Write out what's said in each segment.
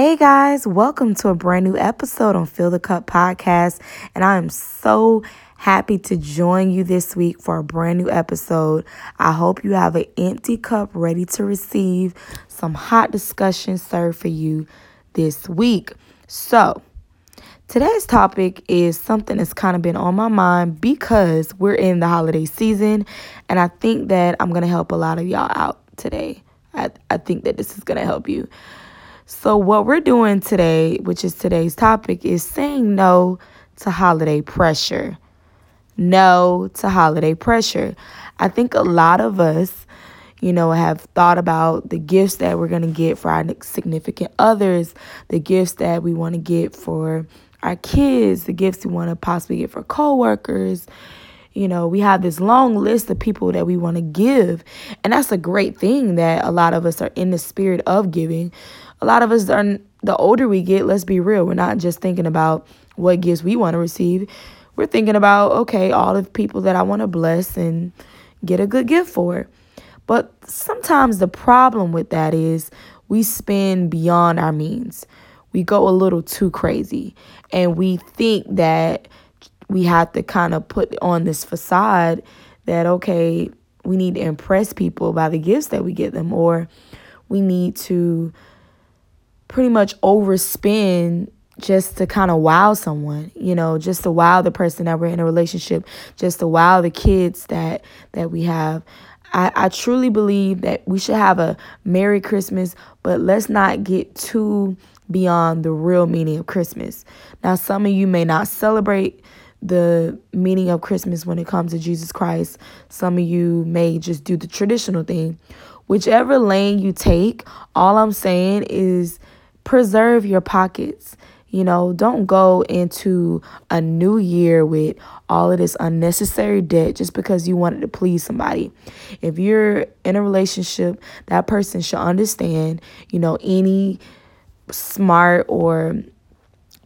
Hey guys, welcome to a brand new episode on Fill the Cup Podcast, and I am so happy to join you this week for a brand new episode. I hope you have an empty cup ready to receive some hot discussion served for you this week. So, today's topic is something that's kind of been on my mind because we're in the holiday season, and I think that I'm going to help a lot of y'all out today. I think that this is going to help you. So what we're doing today, which is today's topic, is saying no to holiday pressure. No to holiday pressure. I think a lot of us, have thought about the gifts that we're going to get for our significant others, the gifts that we want to get for our kids, the gifts we want to possibly get for coworkers. We have this long list of people that we want to give. And that's a great thing that a lot of us are in the spirit of giving. A lot of us are, the older we get, let's be real, we're not just thinking about what gifts we want to receive. We're thinking about, okay, all the people that I want to bless and get a good gift for. But sometimes the problem with that is we spend beyond our means. We go a little too crazy. And we think that we have to kind of put on this facade that, okay, we need to impress people by the gifts that we give them, or we need to pretty much overspend just to kind of wow someone, just to wow the person that we're in a relationship, just to wow the kids that we have. I truly believe that we should have a Merry Christmas, but let's not get too beyond the real meaning of Christmas. Now, some of you may not celebrate the meaning of Christmas when it comes to Jesus Christ. Some of you may just do the traditional thing. Whichever lane you take, all I'm saying is preserve your pockets. Don't go into a new year with all of this unnecessary debt just because you wanted to please somebody. If you're in a relationship, that person should understand, any smart or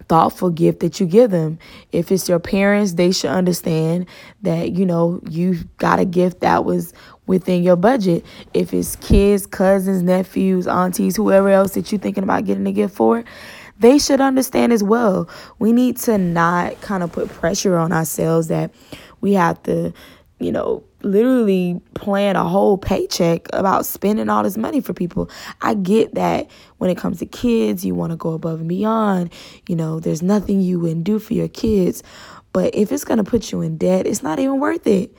thoughtful gift that you give them. If it's your parents, they should understand that, you got a gift that was within your budget. If it's kids, cousins, nephews, aunties, whoever else that you're thinking about getting a gift for, they should understand as well. We need to not kind of put pressure on ourselves that we have to, literally plan a whole paycheck about spending all this money for people. I get that when it comes to kids, you want to go above and beyond. There's nothing you wouldn't do for your kids. But if it's going to put you in debt, it's not even worth it.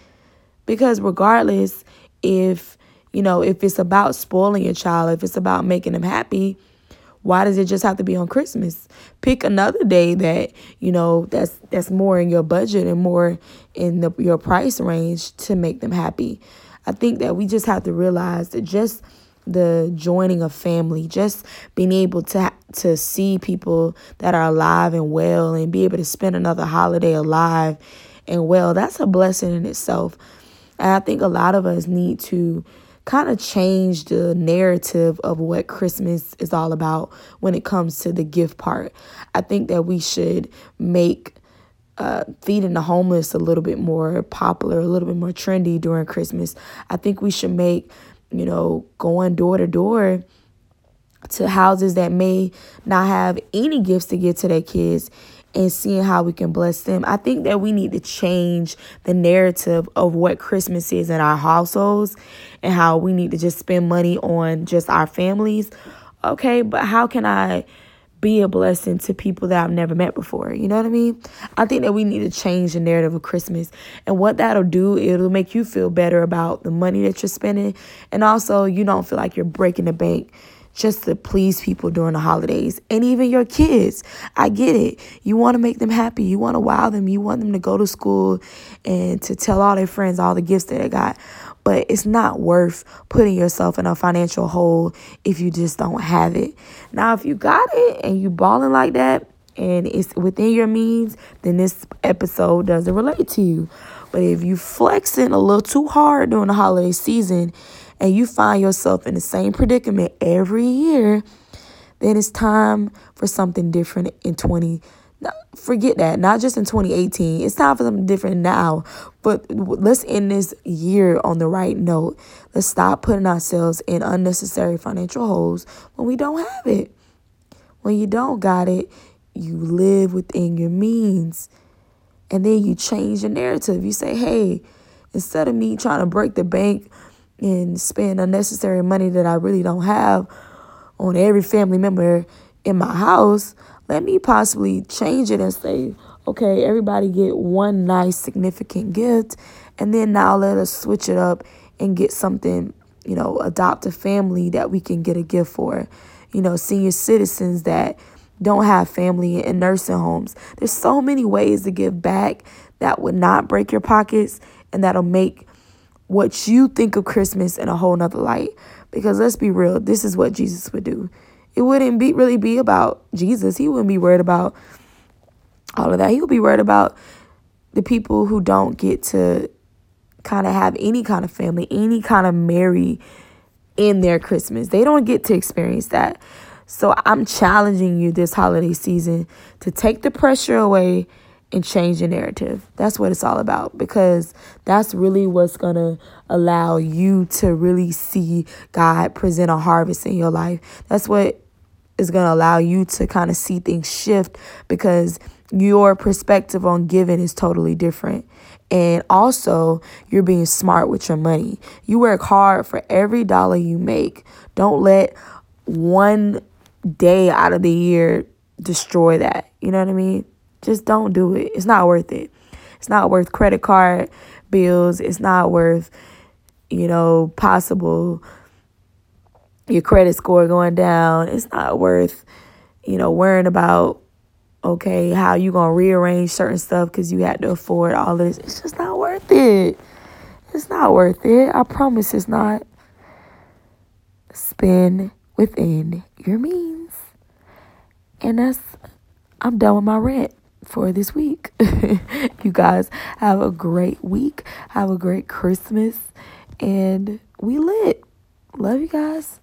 Because regardless, if it's about spoiling your child, if it's about making them happy, why does it just have to be on Christmas? Pick another day that, that's more in your budget and more in your price range to make them happy. I think that we just have to realize that just the joining of family, just being able to see people that are alive and well and be able to spend another holiday alive and well, that's a blessing in itself. And I think a lot of us need to kind of change the narrative of what Christmas is all about when it comes to the gift part. I think that we should make feeding the homeless a little bit more popular, a little bit more trendy during Christmas. I think we should make, going door to door to houses that may not have any gifts to give to their kids and seeing how we can bless them. I think that we need to change the narrative of what Christmas is in our households and how we need to just spend money on just our families. Okay, but how can I be a blessing to people that I've never met before? You know what I mean? I think that we need to change the narrative of Christmas. And what that'll do, it'll make you feel better about the money that you're spending. And also, you don't feel like you're breaking the bank just to please people during the holidays. And even your kids, I get it. You want to make them happy. You want to wow them. You want them to go to school and to tell all their friends all the gifts that they got. But it's not worth putting yourself in a financial hole if you just don't have it. Now, if you got it and you balling like that and it's within your means, then this episode doesn't relate to you. But if you flexing a little too hard during the holiday season and you find yourself in the same predicament every year, then it's time for something different in 20. Forget that, not just in 2018. It's time for something different now. But let's end this year on the right note. Let's stop putting ourselves in unnecessary financial holes when we don't have it. When you don't got it, you live within your means. And then you change your narrative. You say, hey, instead of me trying to break the bank and spend unnecessary money that I really don't have on every family member in my house, let me possibly change it and say, okay, everybody get one nice significant gift. And then now let us switch it up and get something, you know, adopt a family that we can get a gift for, you know, senior citizens that don't have family in nursing homes. There's so many ways to give back that would not break your pockets and that'll make what you think of Christmas in a whole nother light. Because let's be real, this is what Jesus would do. It wouldn't be really be about Jesus. He wouldn't be worried about all of that. He would be worried about the people who don't get to kind of have any kind of family, any kind of merry in their Christmas. They don't get to experience that. So I'm challenging you this holiday season to take the pressure away and change your narrative. That's what it's all about, because that's really what's going to allow you to really see God present a harvest in your life. That's what is going to allow you to kind of see things shift, because your perspective on giving is totally different. And also, you're being smart with your money. You work hard for every dollar you make. Don't let one day out of the year destroy that. You know what I mean? Just don't do it. It's not worth it. It's not worth credit card bills. It's not worth, you know, possible your credit score going down. It's not worth, you know, worrying about, okay, how you gonna rearrange certain stuff because you had to afford all this. It's just not worth it. It's not worth it. I promise it's not. Spend within your means. And I'm done with my rant for this week. You guys have a great week. Have a great Christmas. And we lit. Love you guys.